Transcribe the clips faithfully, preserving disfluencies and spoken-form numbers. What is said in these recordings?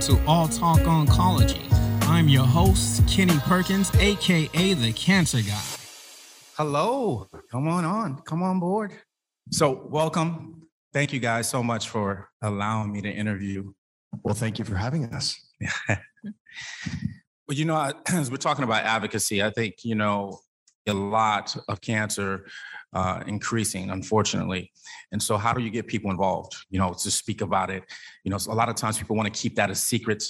welcome to All Talk Oncology. I'm your host, Kenny Perkins, aka the Cancer Guy. Hello, come on on, come on board. So welcome. Thank you guys so much for allowing me to interview. Well, thank you for having us. Well, you know, I, as we're talking about advocacy, I think, you know, a lot of cancer uh, increasing, unfortunately. And so how do you get people involved, you know, to speak about it? You know, so a lot of times people want to keep that a secret.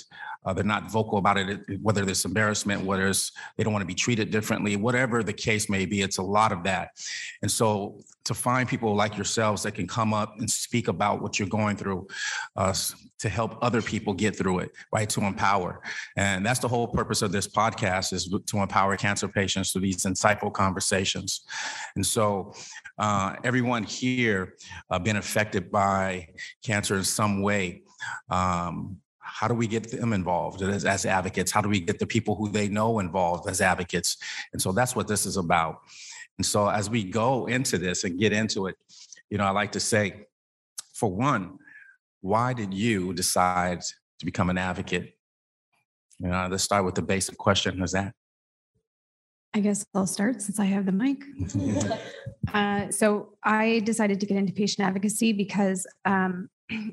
Uh, they're not vocal about it, whether there's embarrassment, whether it's, they don't want to be treated differently, whatever the case may be, it's a lot of that. And so to find people like yourselves that can come up and speak about what you're going through uh, to help other people get through it, right, to empower. And that's the whole purpose of this podcast, is to empower cancer patients through these insightful conversations. And so uh, everyone here uh, been affected by cancer in some way. Um, How do we get them involved as, as advocates? How do we get the people who they know involved as advocates? And so that's what this is about. And so as we go into this and get into it, you know, I like to say, for one, why did you decide to become an advocate? You know, let's start with the basic question. Is that? I guess I'll start since I have the mic. uh, so I decided to get into patient advocacy because um,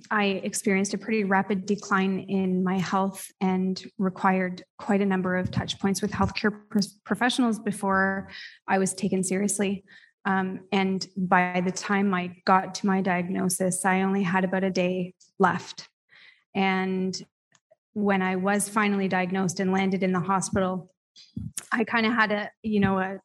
I experienced a pretty rapid decline in my health and required quite a number of touch points with healthcare professionals before I was taken seriously. Um, and by the time I got to my diagnosis, I only had about a day left. And when I was finally diagnosed and landed in the hospital, I kind of had a, you know, a,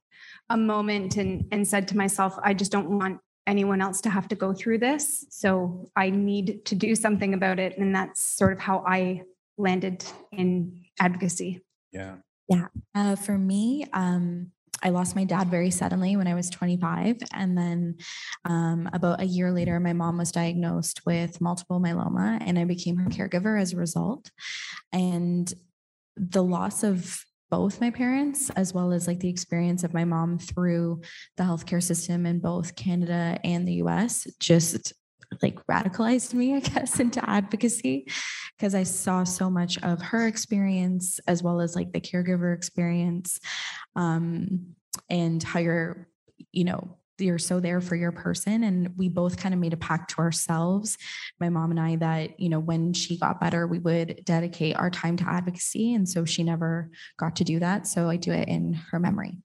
a moment and, and said to myself, I just don't want anyone else to have to go through this. So I need to do something about it. And that's sort of how I landed in advocacy. Yeah. Yeah. Uh, for me, um, I lost my dad very suddenly when I was twenty-five. And then um, about a year later, my mom was diagnosed with multiple myeloma and I became her caregiver as a result. And the loss of both my parents, as well as like the experience of my mom through the healthcare system in both Canada and the U S, just like radicalized me, I guess, into advocacy, because I saw so much of her experience as well as like the caregiver experience, um, and how you're, you know, you're so there for your person. And we both kind of made a pact to ourselves, my mom and I, that, you know, when she got better, we would dedicate our time to advocacy. And so she never got to do that. So I do it in her memory.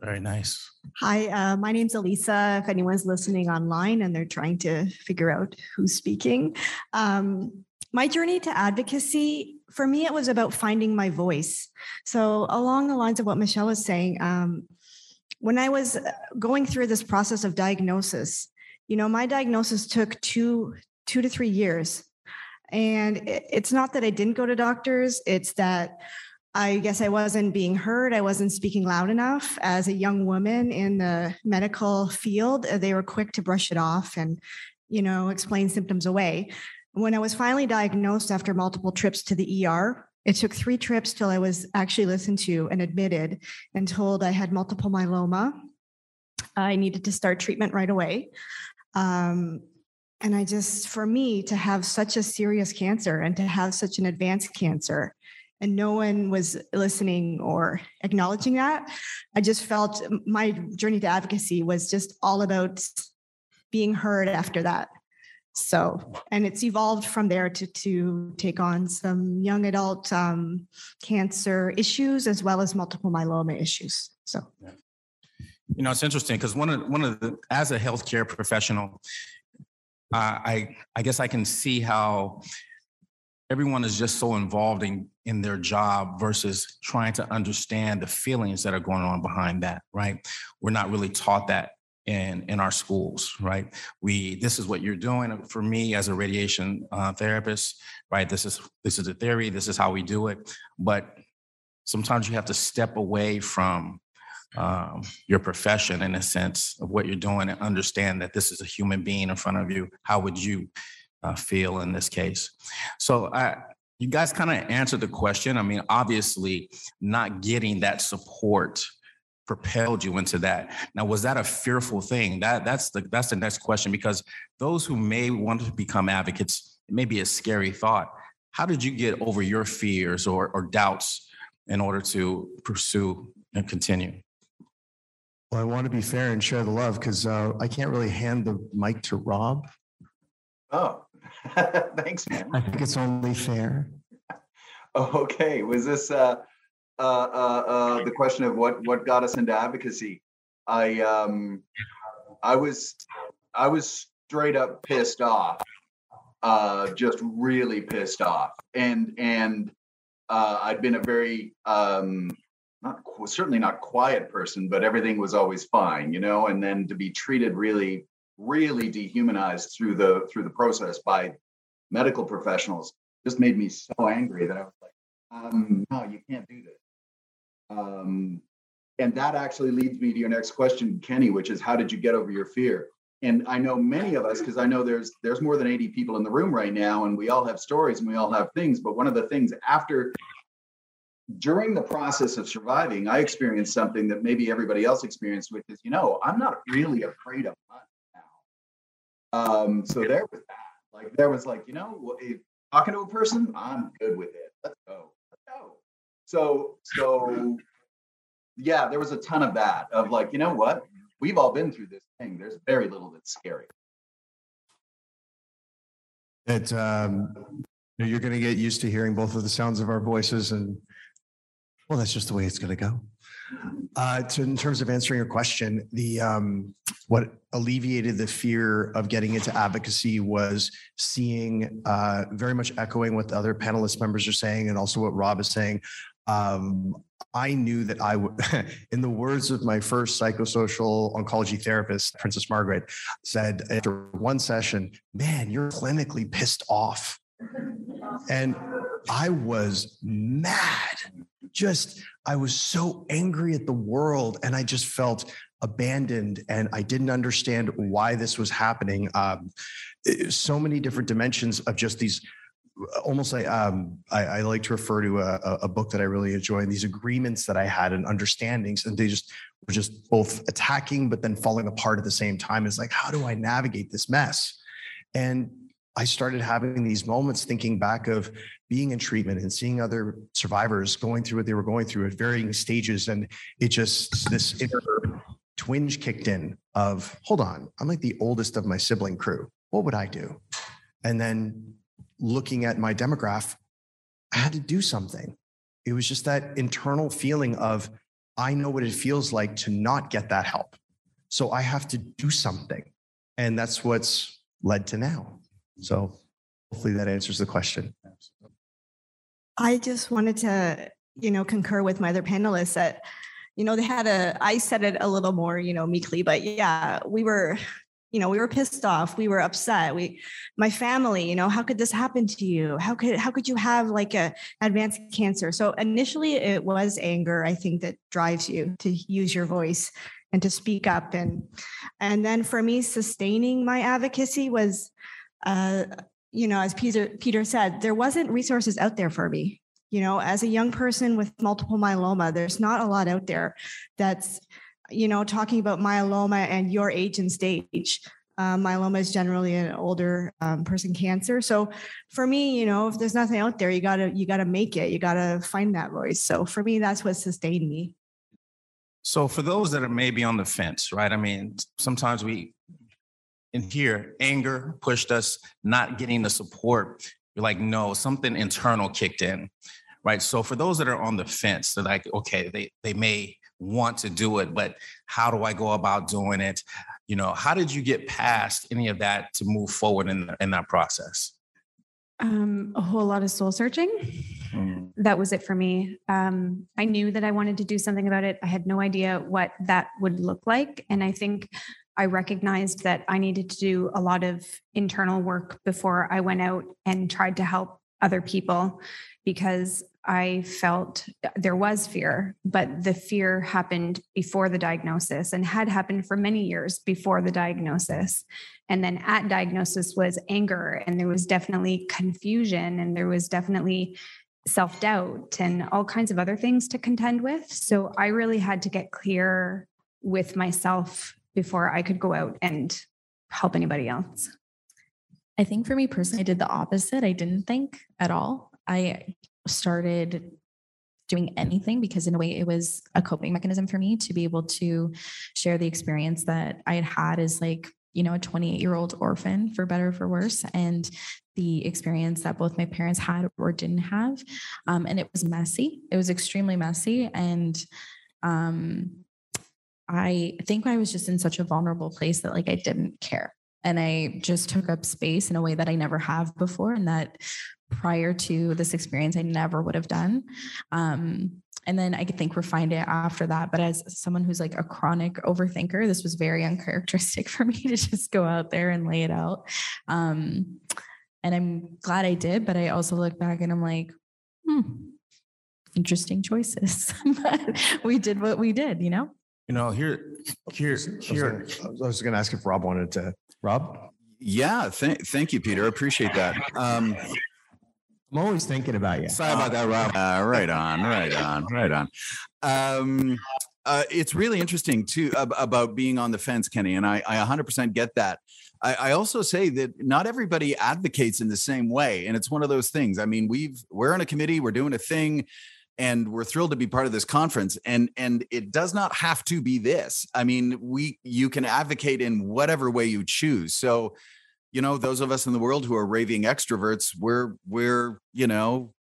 Very nice. Hi, uh, my name's Elisa. If anyone's listening online and they're trying to figure out who's speaking, um, my journey to advocacy, for me, it was about finding my voice. So along the lines of what Michelle was saying, um, when I was going through this process of diagnosis, you know, my diagnosis took two, two to three years. And it's not that I didn't go to doctors. It's that I guess I wasn't being heard. I wasn't speaking loud enough. As a young woman in the medical field, they were quick to brush it off and, you know, explain symptoms away. When I was finally diagnosed after multiple trips to the E R, it took three trips till I was actually listened to and admitted and told I had multiple myeloma. I needed to start treatment right away. Um, and I just, for me, to have such a serious cancer and to have such an advanced cancer, and no one was listening or acknowledging that, I just felt my journey to advocacy was just all about being heard after that. So, and it's evolved from there to, to take on some young adult um, cancer issues, as well as multiple myeloma issues. So, you know, it's interesting because one of, one of the, as a healthcare professional, uh, I, I guess I can see how everyone is just so involved in, in their job versus trying to understand the feelings that are going on behind that, right? We're not really taught that in in our schools, right? We, this is what you're doing. For me as a radiation uh, therapist, right? This is, this is a theory, this is how we do it. But sometimes you have to step away from um, your profession in a sense of what you're doing and understand that this is a human being in front of you. How would you uh, feel in this case? So I, you guys kind of answered the question. I mean, obviously not getting that support propelled you into that. Now, was that a fearful thing? That that's the that's the next question, because those who may want to become advocates, it may be a scary thought. How did you get over your fears or, or doubts in order to pursue and continue? Well, I want to be fair and share the love because uh, I can't really hand the mic to Rob. Oh, thanks, man. I think it's only fair. Okay. Was this uh, uh, uh, uh, the question of what, what got us into advocacy? I um, I was I was straight up pissed off. Uh, just really pissed off. And and uh, I'd been a very, um, not certainly not quiet person, but everything was always fine, you know, and then to be treated really, really dehumanized through the through the process by medical professionals just made me so angry that I was like, um, no, you can't do this. Um, and that actually leads me to your next question, Kenny, which is how did you get over your fear? And I know many of us, because I know there's there's more than eighty people in the room right now, and we all have stories and we all have things. But one of the things after, during the process of surviving, I experienced something that maybe everybody else experienced, which is, you know, I'm not really afraid of money now. Um, so there was that. Like there was like, you know, if talking to a person, I'm good with it. Let's go. Let's go. So so yeah, there was a ton of that of like, you know what? We've all been through this thing. There's very little that's scary. It, um, you're going to get used to hearing both of the sounds of our voices, and well, that's just the way it's going to go. Uh, to, in terms of answering your question, the um, what alleviated the fear of getting into advocacy was seeing, uh, very much echoing what the other panelist members are saying, and also what Rob is saying. Um, I knew that I would, in the words of my first psychosocial oncology therapist, Princess Margaret, said after one session, man, you're clinically pissed off. And I was mad. Just, I was so angry at the world, and I just felt abandoned, and I didn't understand why this was happening. Um, so many different dimensions of just these almost like, um, I, I like to refer to a, a book that I really enjoy, and these agreements that I had and understandings, and they just were just both attacking, but then falling apart at the same time. It's like, how do I navigate this mess? And I started having these moments thinking back of being in treatment and seeing other survivors going through what they were going through at varying stages. And it just, this inner twinge kicked in of, hold on, I'm like the oldest of my sibling crew. What would I do? And then looking at my demographic, I had to do something. It was just that internal feeling of, I know what it feels like to not get that help. So I have to do something. And that's what's led to now. So hopefully that answers the question. I just wanted to, you know, concur with my other panelists that, you know, they had a, I said it a little more, you know, meekly, but yeah, we were, you know, we were pissed off. We were upset. We, my family, you know, how could this happen to you? How could, how could you have like a advanced cancer? So initially it was anger, I think, that drives you to use your voice and to speak up. And, and then for me, sustaining my advocacy was, uh, you know, as Peter, Peter said, there wasn't resources out there for me. You know, as a young person with multiple myeloma, there's not a lot out there that's, you know, talking about myeloma and your age and stage. Um, myeloma is generally an older um, person cancer. So for me, you know, if there's nothing out there, you gotta, you gotta make it, you gotta find that voice. So for me, that's what sustained me. So for those that are maybe on the fence, right? I mean, sometimes we in here, anger pushed us, not getting the support. You're like, no, something internal kicked in, right? So for those that are on the fence, they're like, okay, they, they may want to do it, but how do I go about doing it? You know, how did you get past any of that to move forward in the, in that process? Um, a whole lot of soul searching. Mm. That was it for me. Um, I knew that I wanted to do something about it. I had no idea what that would look like. And I think I recognized that I needed to do a lot of internal work before I went out and tried to help other people, because I felt there was fear, but the fear happened before the diagnosis and had happened for many years before the diagnosis. And then at diagnosis was anger, and there was definitely confusion, and there was definitely self-doubt and all kinds of other things to contend with. So I really had to get clear with myself before I could go out and help anybody else. I think for me personally, I did the opposite. I didn't think at all. I started doing anything because in a way it was a coping mechanism for me to be able to share the experience that I had had as like, you know, a twenty-eight year old orphan, for better or for worse. And the experience that both my parents had or didn't have. Um, and it was messy. It was extremely messy. And, um, I think I was just in such a vulnerable place that like, I didn't care. And I just took up space in a way that I never have before. And that prior to this experience, I never would have done. Um, and then I could think refined it after that. But as someone who's like a chronic overthinker, this was very uncharacteristic for me to just go out there and lay it out. Um, and I'm glad I did, but I also look back and I'm like, hmm, interesting choices. But we did what we did, you know? You know, here, here, here. I was, was going to ask if Rob wanted to. Rob? Yeah. Thank, thank you, Peter. I appreciate that. Um, I'm always thinking about you. Sorry about that, Rob. Uh, right on, right on, right on. Um, uh, it's really interesting too ab- about being on the fence, Kenny, and I, I one hundred percent get that. I, I also say that not everybody advocates in the same way, and it's one of those things. I mean, we've we're on a committee, we're doing a thing. And we're thrilled to be part of this conference. And, and it does not have to be this. I mean, we, you can advocate in whatever way you choose. So, you know, those of us in the world who are raving extroverts, we're, we're, you know,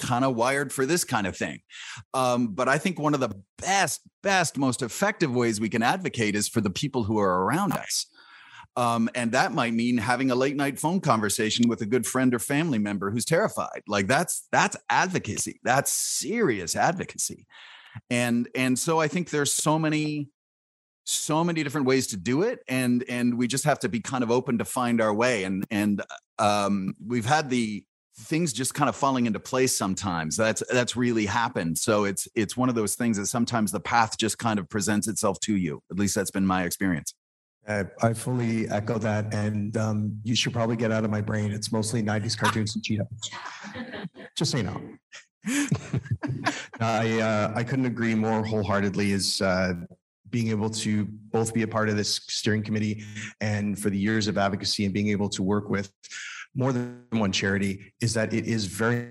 kind of wired for this kind of thing. Um, but I think one of the best, best, most effective ways we can advocate is for the people who are around us. Um, and that might mean having a late night phone conversation with a good friend or family member who's terrified. Like that's, that's advocacy. That's serious advocacy. And, and so I think there's so many, so many different ways to do it. And, and we just have to be kind of open to find our way. And, and, um, we've had the things just kind of falling into place sometimes. That's, that's really happened. So it's, it's one of those things that sometimes the path just kind of presents itself to you. At least that's been my experience. I, I fully echo that. And um, you should probably get out of my brain. It's mostly nineties cartoons and Cheetos. Just so you know. I, uh, I couldn't agree more wholeheartedly is uh, being able to both be a part of this steering committee and for the years of advocacy and being able to work with more than one charity is that it is very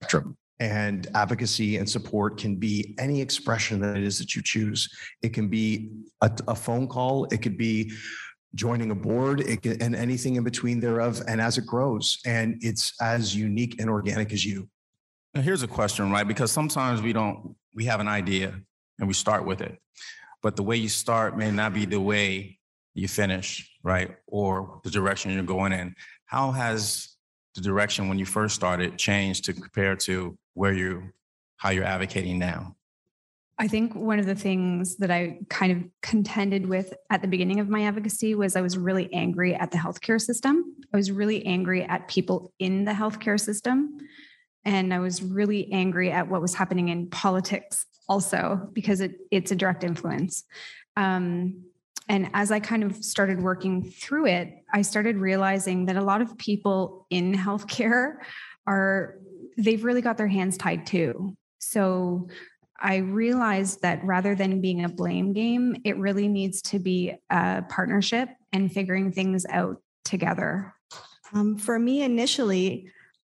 spectrum. And advocacy and support can be any expression that it is that you choose. It can be a, a phone call. It could be joining a board it can, and anything in between thereof. And as it grows, and it's as unique and organic as you. Now, here's a question, right? Because sometimes we don't, we have an idea and we start with it, but the way you start may not be the way you finish, right? Or the direction you're going in. How has the direction when you first started changed to compare to where you, how you're advocating now? I think one of the things that I kind of contended with at the beginning of my advocacy was I was really angry at the healthcare system. I was really angry at people in the healthcare system. And I was really angry at what was happening in politics also, because it, it's a direct influence. Um, And as I kind of started working through it, I started realizing that a lot of people in healthcare are, they've really got their hands tied too. So I realized that rather than being a blame game, it really needs to be a partnership and figuring things out together. Um, for me, initially,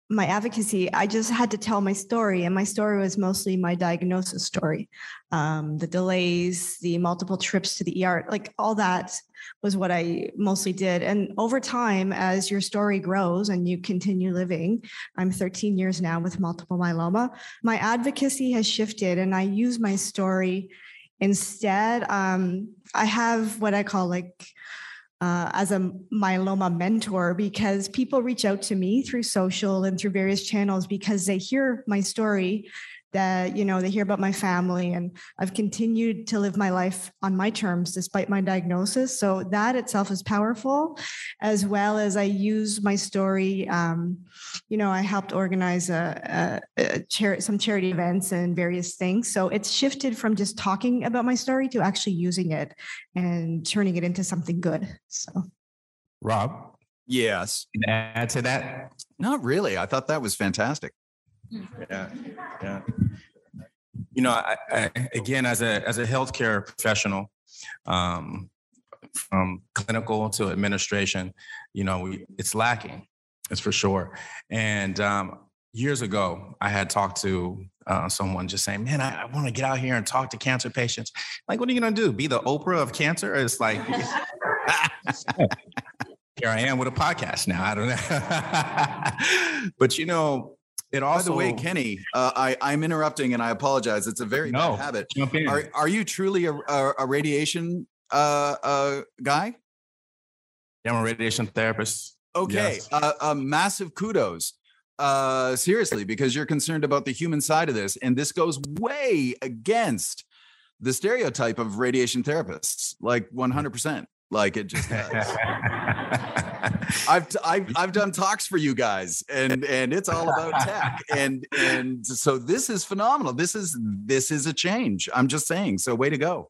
my advocacy, I just had to tell my story, and my story was mostly my diagnosis story. Um, the delays, the multiple trips to the E R, like all that was what I mostly did. And over time, as your story grows and you continue living, I'm thirteen years now with multiple myeloma, my advocacy has shifted and I use my story instead. Um, I have what I call like, Uh, as a myeloma mentor, because people reach out to me through social and through various channels because they hear my story, that, you know, they hear about my family, and I've continued to live my life on my terms despite my diagnosis. So that itself is powerful, as well as I use my story. Um, you know, I helped organize a, a, a chari- some charity events and various things. So it's shifted from just talking about my story to actually using it and turning it into something good. So, Rob? Yes. Can I add to that? Not really. I thought that was fantastic. Yeah, yeah. You know, I, I, again, as a as a healthcare professional, um, from clinical to administration, you know, we, it's lacking. It's for sure. And um, years ago, I had talked to uh, someone just saying, man, I, I want to get out here and talk to cancer patients. Like, what are you going to do? Be the Oprah of cancer? It's like, here I am with a podcast now. I don't know. But, you know, it also. By the way, Kenny, uh, I, I'm interrupting and I apologize. It's a very no, bad habit. Jump in. Are, are you truly a, a, a radiation uh, uh, guy? Yeah, I'm a radiation therapist. Okay, yes. uh, uh, massive kudos, uh, seriously, because you're concerned about the human side of this. And this goes way against the stereotype of radiation therapists, like one hundred percent. Like it just does. I've, I've, I've done talks for you guys and, and it's all about tech. And, and so this is phenomenal. This is, this is a change. I'm just saying, so way to go.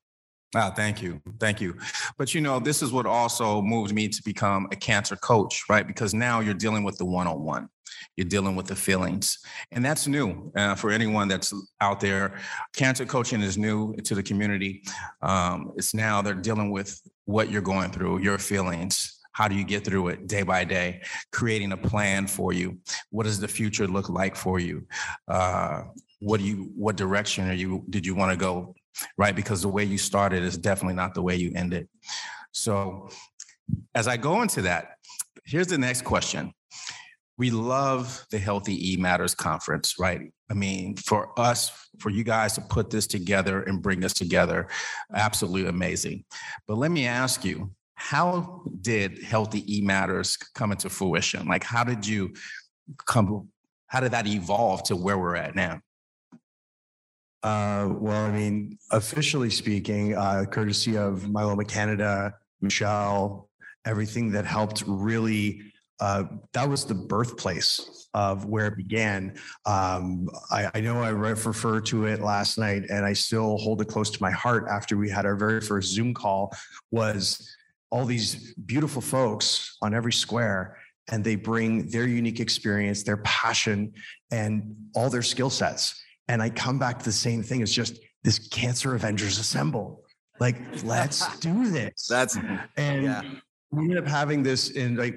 Ah, thank you. Thank you. But, you know, this is what also moved me to become a cancer coach, right? Because now you're dealing with the one-on-one. You're dealing with the feelings. And that's new uh, for anyone that's out there. Cancer coaching is new to the community. Um, it's now they're dealing with what you're going through, your feelings. How do you get through it day by day? Creating a plan for you. What does the future look like for you? Uh, what do you, what direction are you, did you want to go? Right? Because the way you started is definitely not the way you ended. So as I go into that, here's the next question. We love the Healthy E Matters conference, right? I mean, for us, for you guys to put this together and bring us together, absolutely amazing. But let me ask you, how did Healthy E Matters come into fruition? Like, how did you come, how did that evolve to where we're at now? Uh, well, I mean, officially speaking, uh, courtesy of Myeloma Canada, Michelle, everything that helped really, uh, that was the birthplace of where it began. Um, I, I know I referred to it last night and I still hold it close to my heart after we had our very first Zoom call, was all these beautiful folks on every square. And they bring their unique experience, their passion, and all their skill sets. And I come back to the same thing. It's just this Cancer Avengers assemble. Like, let's do this. That's and yeah. We ended up having this in like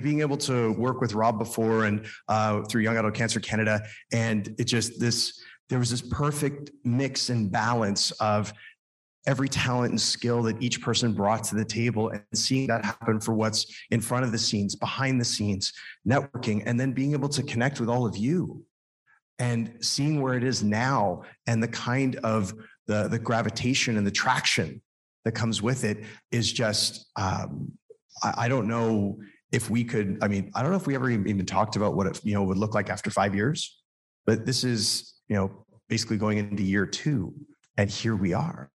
being able to work with Rob before and uh, through Young Adult Cancer Canada. And it just this there was this perfect mix and balance of every talent and skill that each person brought to the table, and seeing that happen for what's in front of the scenes, behind the scenes, networking, and then being able to connect with all of you. And seeing where it is now and the kind of the, the gravitation and the traction that comes with it is just, um, I, I don't know if we could, I mean, I don't know if we ever even talked about what it, you know, would look like after five years, but this is, you know, basically going into year two and here we are.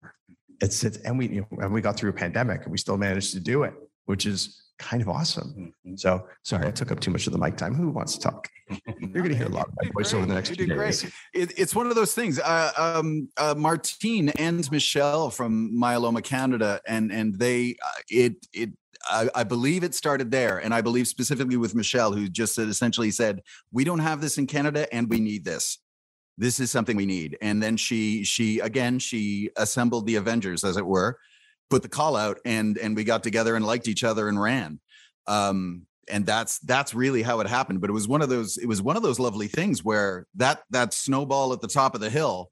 It's, it's and we, you know, and we got through a pandemic and we still managed to do it, which is kind of awesome. So sorry, I took up too much of the mic time. Who wants to talk? You're going to hear a lot of my voice over the next few days. It, it's one of those things. Uh, um, uh, Martine and Michelle from Myeloma Canada, and and they, uh, it it, I, I believe it started there, and I believe specifically with Michelle, who just essentially said, "We don't have this in Canada, and we need this. This is something we need." And then she she again she assembled the Avengers, as it were. Put the call out and and we got together and liked each other and ran, um, and that's that's really how it happened. But it was one of those it was one of those lovely things where that that snowball at the top of the hill,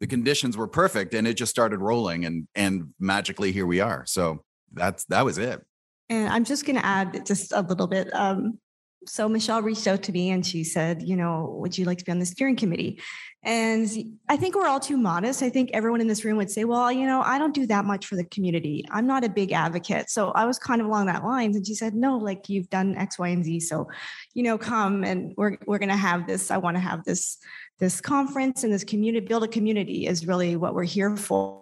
the conditions were perfect and it just started rolling and and magically here we are. So that's that was it. And I'm just going to add just a little bit. Um, so Michelle reached out to me and she said, you know, would you like to be on the steering committee? And I think we're all too modest. I think everyone in this room would say, well, you know, I don't do that much for the community. I'm not a big advocate. So I was kind of along that lines. And she said, no, like you've done X, Y, and Z. So, you know, come and we're we're going to have this. I want to have this, this conference and this community, build a community is really what we're here for.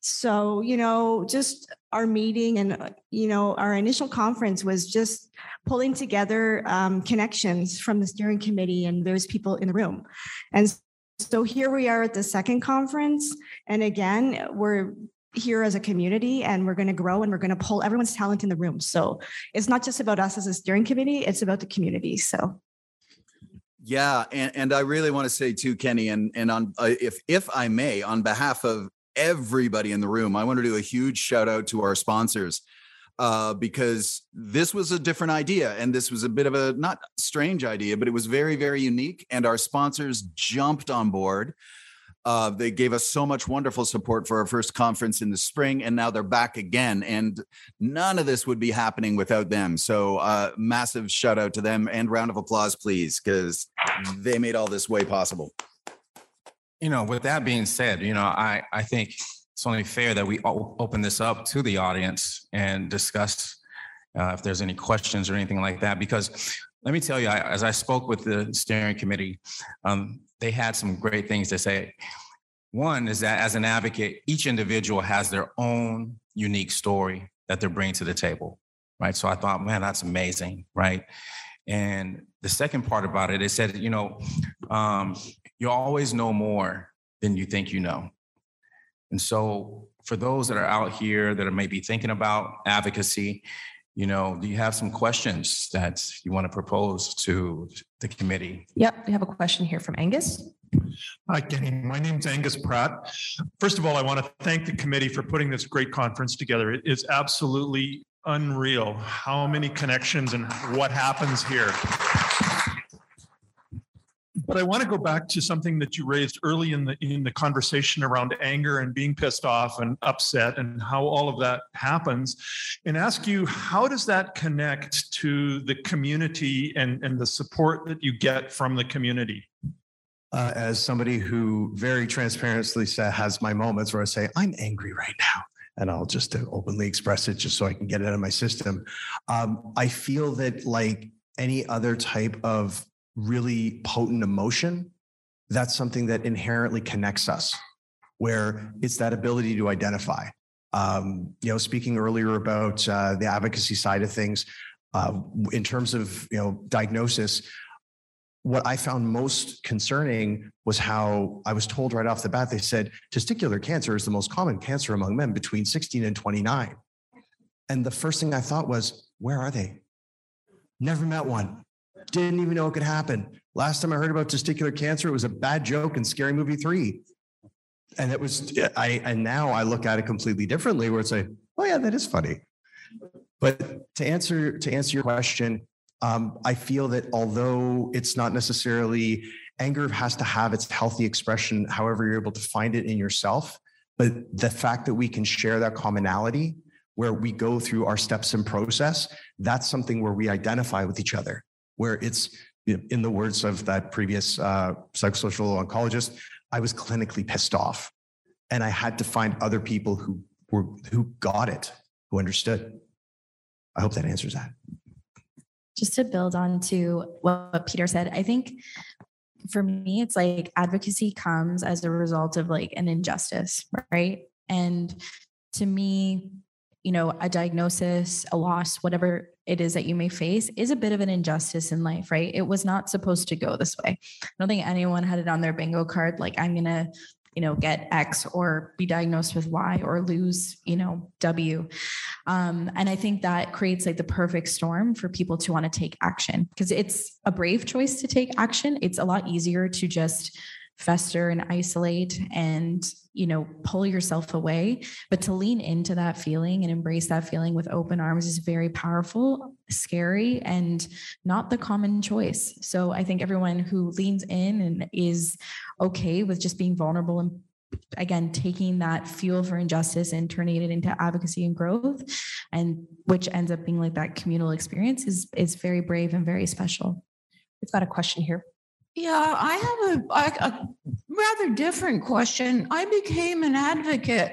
So, you know, just our meeting and, you know, our initial conference was just pulling together um, connections from the steering committee and there's people in the room. And so here we are at the second conference. And again, we're here as a community and we're going to grow and we're going to pull everyone's talent in the room. So it's not just about us as a steering committee, it's about the community. So. Yeah. And, and I really want to say too, Kenny, and, and on, uh, if, if I may, on behalf of everybody in the room. I want to do a huge shout out to our sponsors, uh, because this was a different idea. And this was a bit of a not strange idea, but it was very, very unique. And our sponsors jumped on board. Uh, they gave us so much wonderful support for our first conference in the spring, and now they're back again. And none of this would be happening without them. So uh, massive shout out to them, and round of applause, please, because they made all this way possible. You know, with that being said, you know, I, I think it's only fair that we open this up to the audience and discuss uh, if there's any questions or anything like that, because let me tell you, I, as I spoke with the steering committee, um, they had some great things to say. One is that as an advocate, each individual has their own unique story that they're bringing to the table, right? So I thought, man, that's amazing, right? And the second part about it, it said, you know, um, you always know more than you think you know. And so for those that are out here that are maybe thinking about advocacy, you know, do you have some questions that you want to propose to the committee? Yep, we have a question here from Angus. Hi, Kenny. My name's Angus Pratt. First of all, I want to thank the committee for putting this great conference together. It is absolutely unreal how many connections and what happens here. But I want to go back to something that you raised early in the in the conversation around anger and being pissed off and upset and how all of that happens, and ask you, how does that connect to the community and, and the support that you get from the community? Uh, as somebody who very transparently has my moments where I say, I'm angry right now, and I'll just openly express it just so I can get it out of my system. Um, I feel that like any other type of really potent emotion, that's something that inherently connects us, where it's that ability to identify. Um, you know, speaking earlier about uh, the advocacy side of things, uh, in terms of, you know, diagnosis, what I found most concerning was how I was told right off the bat, they said testicular cancer is the most common cancer among men between sixteen and twenty-nine. And the first thing I thought was, where are they? Never met one. Didn't even know it could happen. Last time I heard about testicular cancer, it was a bad joke in Scary Movie three. And it was, I, and now I look at it completely differently, where it's like, oh yeah, that is funny. But to answer, to answer your question, um, I feel that although it's not necessarily, anger has to have its healthy expression, however you're able to find it in yourself. But the fact that we can share that commonality where we go through our steps and process, that's something where we identify with each other. Where it's, in the words of that previous uh, psychosocial oncologist, I was clinically pissed off, and I had to find other people who were who got it, who understood. I hope that answers that. Just to build on to what Peter said, I think for me, it's like advocacy comes as a result of like an injustice, right? And to me, you know, a diagnosis, a loss, whatever it is that you may face is a bit of an injustice in life, right? It was not supposed to go this way. I don't think anyone had it on their bingo card. Like, I'm going to, you know, get X or be diagnosed with Y or lose, you know, W. Um, and I think that creates like the perfect storm for people to want to take action, because it's a brave choice to take action. It's a lot easier to just fester and isolate and, you know, pull yourself away, but to lean into that feeling and embrace that feeling with open arms is very powerful, scary, and not the common choice. So I think everyone who leans in and is okay with just being vulnerable and, again, taking that fuel for injustice and turning it into advocacy and growth, and which ends up being like that communal experience, is, is very brave and very special. We've got a question here. Yeah, I have a, a rather different question. I became an advocate,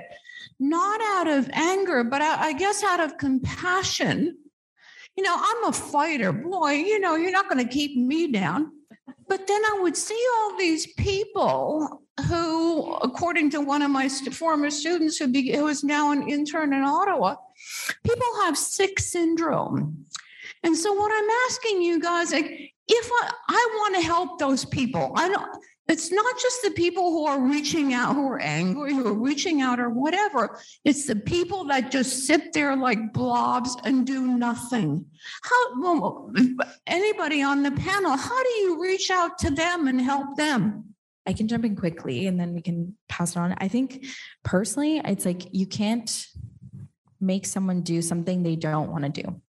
not out of anger, but I, I guess out of compassion. You know, I'm a fighter. Boy, you know, you're not going to keep me down. But then I would see all these people who, according to one of my st- former students who, be, who is now an intern in Ottawa, people have sick syndrome. And so what I'm asking you guys, like, if I, I want to help those people, I don't, it's not just the people who are reaching out, who are angry, who are reaching out or whatever. It's the people that just sit there like blobs and do nothing. How, well, anybody on the panel, how do you reach out to them and help them? I can jump in quickly and then we can pass it on. I think personally, it's like you can't make someone do something they don't want to do.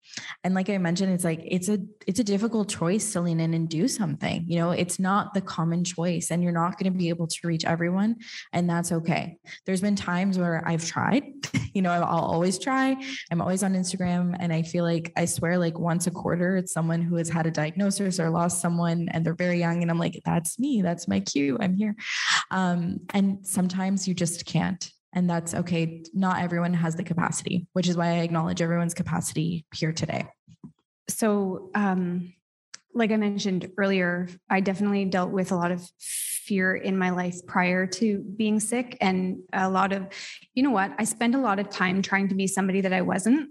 And like I mentioned, it's like, it's a, it's a difficult choice to lean in and do something, you know, it's not the common choice and you're not going to be able to reach everyone. And that's okay. There's been times where I've tried, you know, I'll always try. I'm always on Instagram. And I feel like, I swear, like once a quarter, it's someone who has had a diagnosis or lost someone and they're very young. And I'm like, that's me, that's my cue. I'm here. Um, and sometimes you just can't. And that's okay. Not everyone has the capacity, which is why I acknowledge everyone's capacity here today. So, um, like I mentioned earlier, I definitely dealt with a lot of fear in my life prior to being sick. And a lot of, you know what, I spent a lot of time trying to be somebody that I wasn't.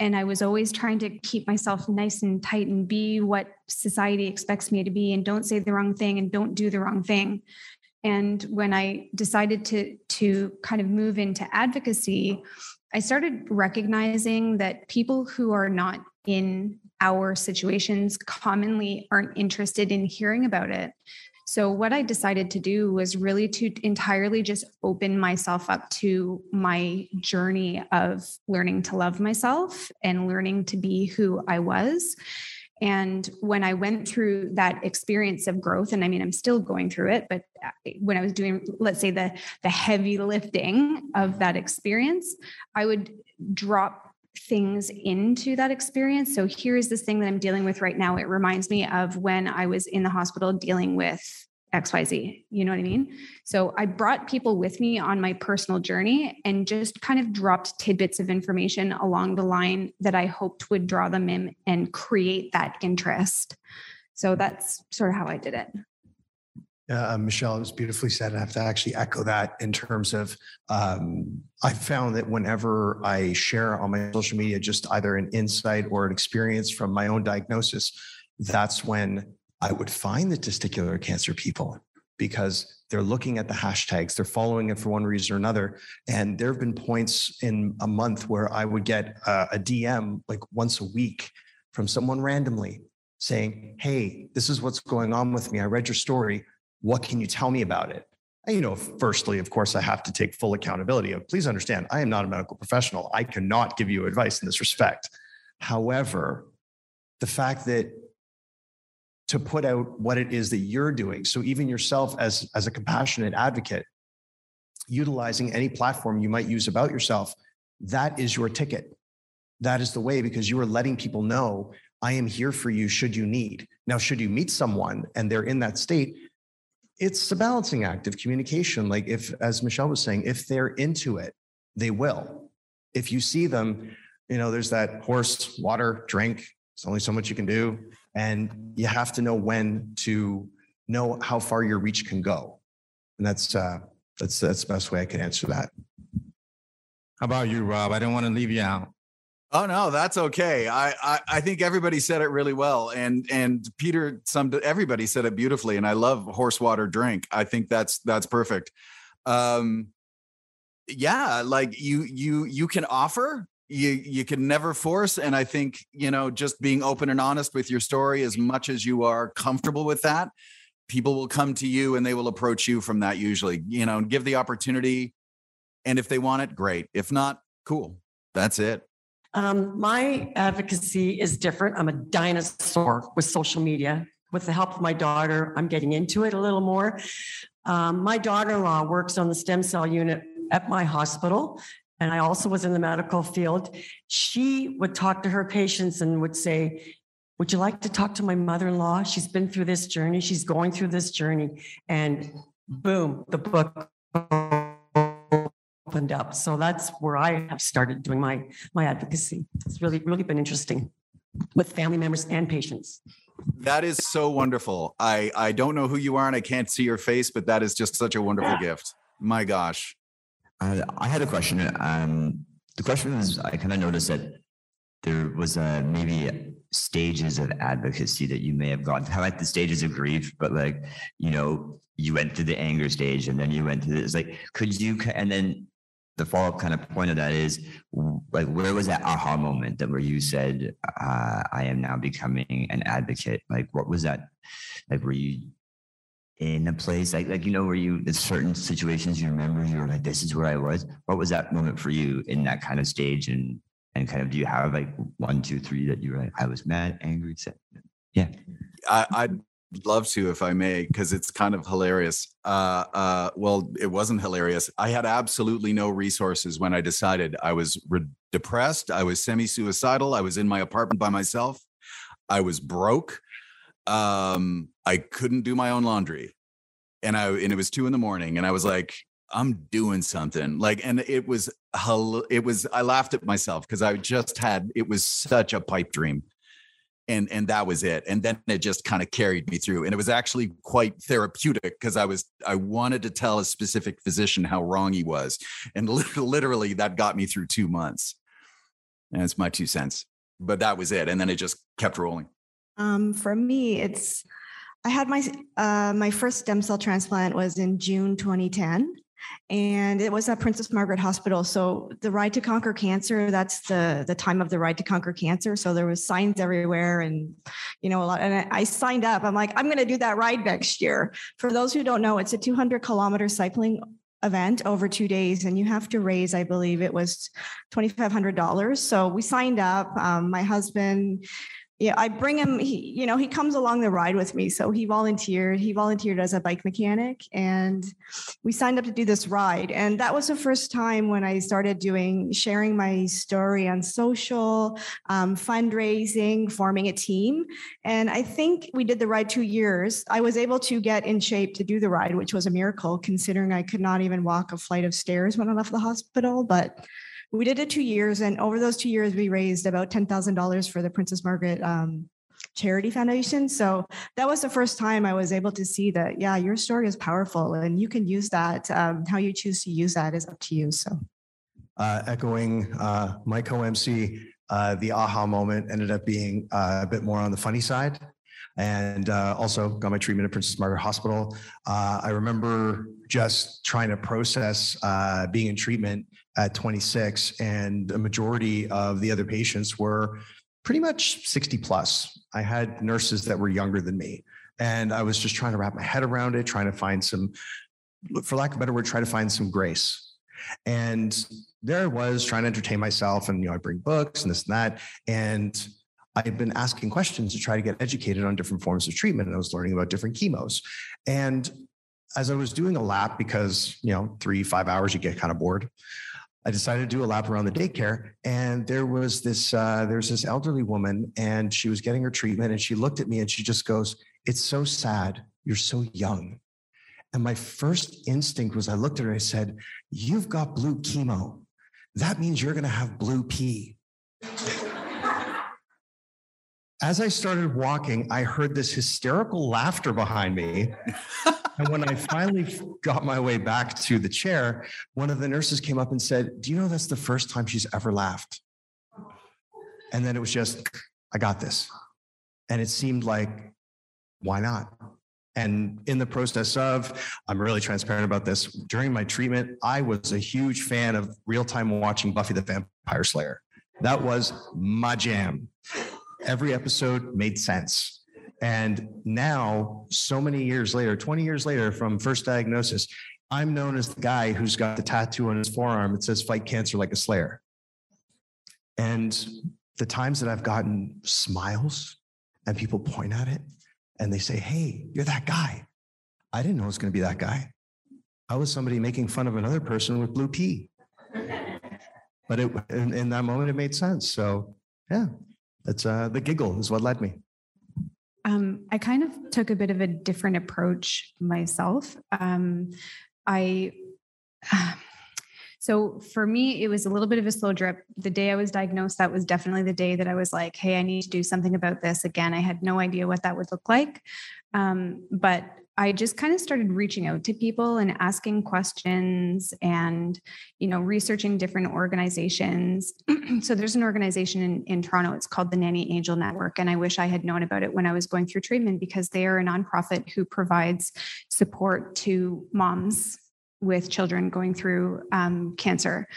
And I was always trying to keep myself nice and tight and be what society expects me to be, and don't say the wrong thing and don't do the wrong thing. And when I decided to, to kind of move into advocacy, I started recognizing that people who are not in our situations commonly aren't interested in hearing about it. So what I decided to do was really to entirely just open myself up to my journey of learning to love myself and learning to be who I was. And when I went through that experience of growth, and I mean, I'm still going through it, but when I was doing, let's say the, the heavy lifting of that experience, I would drop things into that experience. So here's this thing that I'm dealing with right now. It reminds me of when I was in the hospital dealing with X Y Z, you know what I mean? So I brought people with me on my personal journey and just kind of dropped tidbits of information along the line that I hoped would draw them in and create that interest. So that's sort of how I did it. Uh, Michelle, it was beautifully said. I have to actually echo that in terms of, um, I found that whenever I share on my social media, just either an insight or an experience from my own diagnosis, that's when I would find the testicular cancer people, because they're looking at the hashtags, they're following it for one reason or another. And there have been points in a month where I would get a, a D M like once a week from someone randomly saying, hey, this is what's going on with me. I read your story. What can you tell me about it? And, you know, firstly, of course, I have to take full accountability of, please understand, I am not a medical professional. I cannot give you advice in this respect. However, the fact that to put out what it is that you're doing. So even yourself as, as a compassionate advocate, utilizing any platform you might use about yourself, that is your ticket. That is the way, because you are letting people know, I am here for you should you need. Now, should you meet someone and they're in that state, it's a balancing act of communication. Like if, as Michelle was saying, if they're into it, they will. If you see them, you know, there's that horse, water, drink, there's only so much you can do. And you have to know when to know how far your reach can go. And that's uh, that's that's the best way I could answer that. How about you, Rob? I don't want to leave you out. Oh, no, that's okay. I, I, I think everybody said it really well. And and Peter, some everybody said it beautifully. And I love horse water drink. I think that's that's perfect. Um, yeah, like you you you can offer. You you can never force. And I think, you know, just being open and honest with your story, as much as you are comfortable with that, people will come to you and they will approach you from that usually, you know, and give the opportunity. And if they want it, great. If not, cool. That's it. Um, my advocacy is different. I'm a dinosaur with social media. With the help of my daughter, I'm getting into it a little more. Um, my daughter-in-law works on the stem cell unit at my hospital. And I also was in the medical field. She would talk to her patients and would say, would you like to talk to my mother-in-law? She's been through this journey. She's going through this journey. And boom, the book opened up. So that's where I have started doing my, my advocacy. It's really, really been interesting with family members and patients. That is so wonderful. I, I don't know who you are and I can't see your face, but that is just such a wonderful yeah. gift. My gosh. Uh, I had a question. Um, the question is, I kind of noticed that there was uh, maybe stages of advocacy that you may have gone through, like the stages of grief, but like, you know, you went through the anger stage and then you went through this, like, could you, and then the follow-up kind of point of that is, like, where was that aha moment that where you said, uh, I am now becoming an advocate? Like, what was that? Like, were you in a place like, like, you know, where you, there's certain situations you remember, you're like, this is where I was. What was that moment for you in that kind of stage? And, and kind of, do you have like one, two, three that you were like, I was mad, angry, sad? Yeah. I, I'd love to, if I may, because it's kind of hilarious. Uh, uh, well, it wasn't hilarious. I had absolutely no resources when I decided. I was re- depressed. I was semi-suicidal. I was in my apartment by myself. I was broke. Um, I couldn't do my own laundry, and I, and it was two in the morning, and I was like, I'm doing something, like, and it was, it was, I laughed at myself, 'cause I just had, it was such a pipe dream, and, and that was it. And then it just kind of carried me through, and it was actually quite therapeutic, 'cause I was, I wanted to tell a specific physician how wrong he was. And literally that got me through two months and it's my two cents, but that was it. And then it just kept rolling. Um, for me, it's, I had my, uh, my first stem cell transplant was in June twenty ten, and it was at Princess Margaret Hospital. So the Ride to Conquer Cancer, that's the, the time of the Ride to Conquer Cancer. So there was signs everywhere, and, you know, a lot, and I, I signed up. I'm like, I'm going to do that ride next year. For those who don't know, it's a two hundred kilometer cycling event over two days, and you have to raise, I believe it was twenty-five hundred dollars. So we signed up. Um, my husband, yeah, I bring him, he, you know, he comes along the ride with me. So he volunteered, he volunteered as a bike mechanic, and we signed up to do this ride. And that was the first time when I started doing, sharing my story on social, um, fundraising, forming a team. And I think we did the ride two years. I was able to get in shape to do the ride, which was a miracle, considering I could not even walk a flight of stairs when I left the hospital, but we did it two years, and over those two years, we raised about ten thousand dollars for the Princess Margaret um, Charity Foundation. So that was the first time I was able to see that, yeah, your story is powerful, and you can use that. Um, how you choose to use that is up to you. So, uh, echoing uh, my co-M C, uh, the aha moment ended up being uh, a bit more on the funny side, and uh, also got my treatment at Princess Margaret Hospital. Uh, I remember just trying to process uh, being in treatment at twenty-six, and a majority of the other patients were pretty much sixty plus. I had nurses that were younger than me, and I was just trying to wrap my head around it, trying to find some, for lack of a better word, try to find some grace. And there I was trying to entertain myself, and, you know, I bring books and this and that. And I've been asking questions to try to get educated on different forms of treatment. And I was learning about different chemos. And as I was doing a lap, because, you know, three, five hours, you get kind of bored, I decided to do a lap around the daycare, and there was this, uh, there's this elderly woman, and she was getting her treatment, and she looked at me and she just goes, "It's so sad. You're so young." And my first instinct was, I looked at her, I said, "You've got blue chemo. That means you're going to have blue pee." As I started walking, I heard this hysterical laughter behind me. And when I finally got my way back to the chair, one of the nurses came up and said, "Do you know that's the first time she's ever laughed?" And then it was just, I got this. And it seemed like, why not? And in the process of, I'm really transparent about this, during my treatment, I was a huge fan of real-time watching Buffy the Vampire Slayer. That was my jam. Every episode made sense. And now, so many years later, twenty years later from first diagnosis, I'm known as the guy who's got the tattoo on his forearm that says "fight cancer like a slayer." And the times that I've gotten smiles and people point at it and they say, "Hey, you're that guy." I didn't know it was going to be that guy. I was somebody making fun of another person with blue pee. But it, in, in that moment, it made sense. So yeah, that's uh, the giggle is what led me. Um, I kind of took a bit of a different approach myself. Um, I, uh, so for me, it was a little bit of a slow drip. The day I was diagnosed, that was definitely the day that I was like, hey, I need to do something about this. Again, I had no idea what that would look like. Um, but I just kind of started reaching out to people and asking questions and, you know, researching different organizations. So there's an organization in, in Toronto, it's called the Nanny Angel Network. And I wish I had known about it when I was going through treatment, because they are a nonprofit who provides support to moms with children going through um, cancer.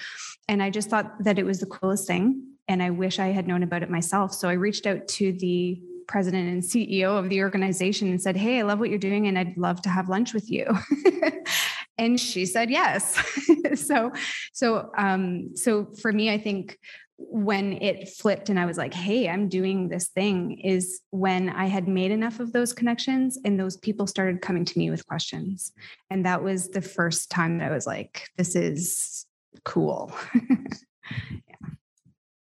And I just thought that it was the coolest thing. And I wish I had known about it myself. So I reached out to the president and C E O of the organization and said, "Hey, I love what you're doing and I'd love to have lunch with you." And she said yes. So, so, um, so for me, I think when it flipped and I was like, "Hey, I'm doing this thing," is when I had made enough of those connections and those people started coming to me with questions. And that was the first time that I was like, "This is cool." Yeah.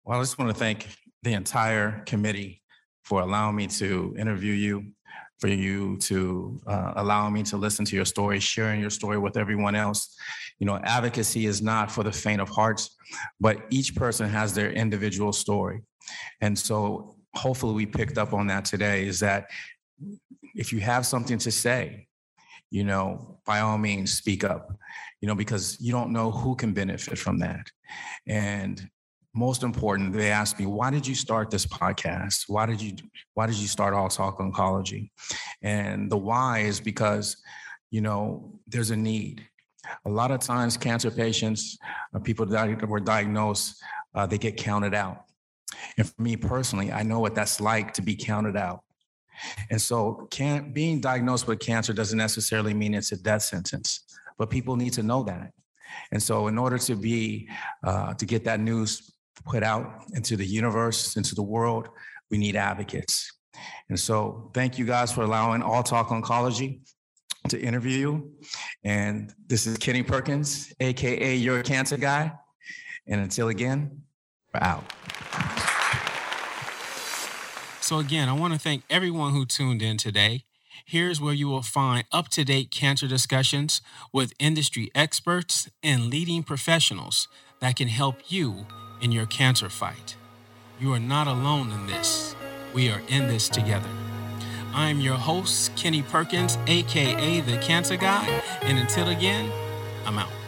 Well, I just want to thank the entire committee for allowing me to interview you, for you to uh, allow me to listen to your story, sharing your story with everyone else. You know, advocacy is not for the faint of hearts, but each person has their individual story. And so hopefully we picked up on that today, is that if you have something to say, you know, by all means, speak up, you know, because you don't know who can benefit from that. And most important, they asked me, "Why did you start this podcast? Why did you why did you start All Talk Oncology?" And the why is because, you know, there's a need. A lot of times cancer patients, uh, people that were diagnosed, uh, they get counted out. And for me personally, I know what that's like to be counted out. And so can, being diagnosed with cancer doesn't necessarily mean it's a death sentence, but people need to know that. And so in order to be, uh, to get that news put out into the universe, into the world, we need advocates. And so thank you guys for allowing All Talk Oncology to interview you. And this is Kenny Perkins, A K A Your Cancer Guy. And until again, we're out. So again, I want to thank everyone who tuned in today. Here's where you will find up-to-date cancer discussions with industry experts and leading professionals that can help you in your cancer fight. You are not alone in this. We are in this together. I'm your host, Kenny Perkins, A K A The Cancer Guy, and until again, I'm out.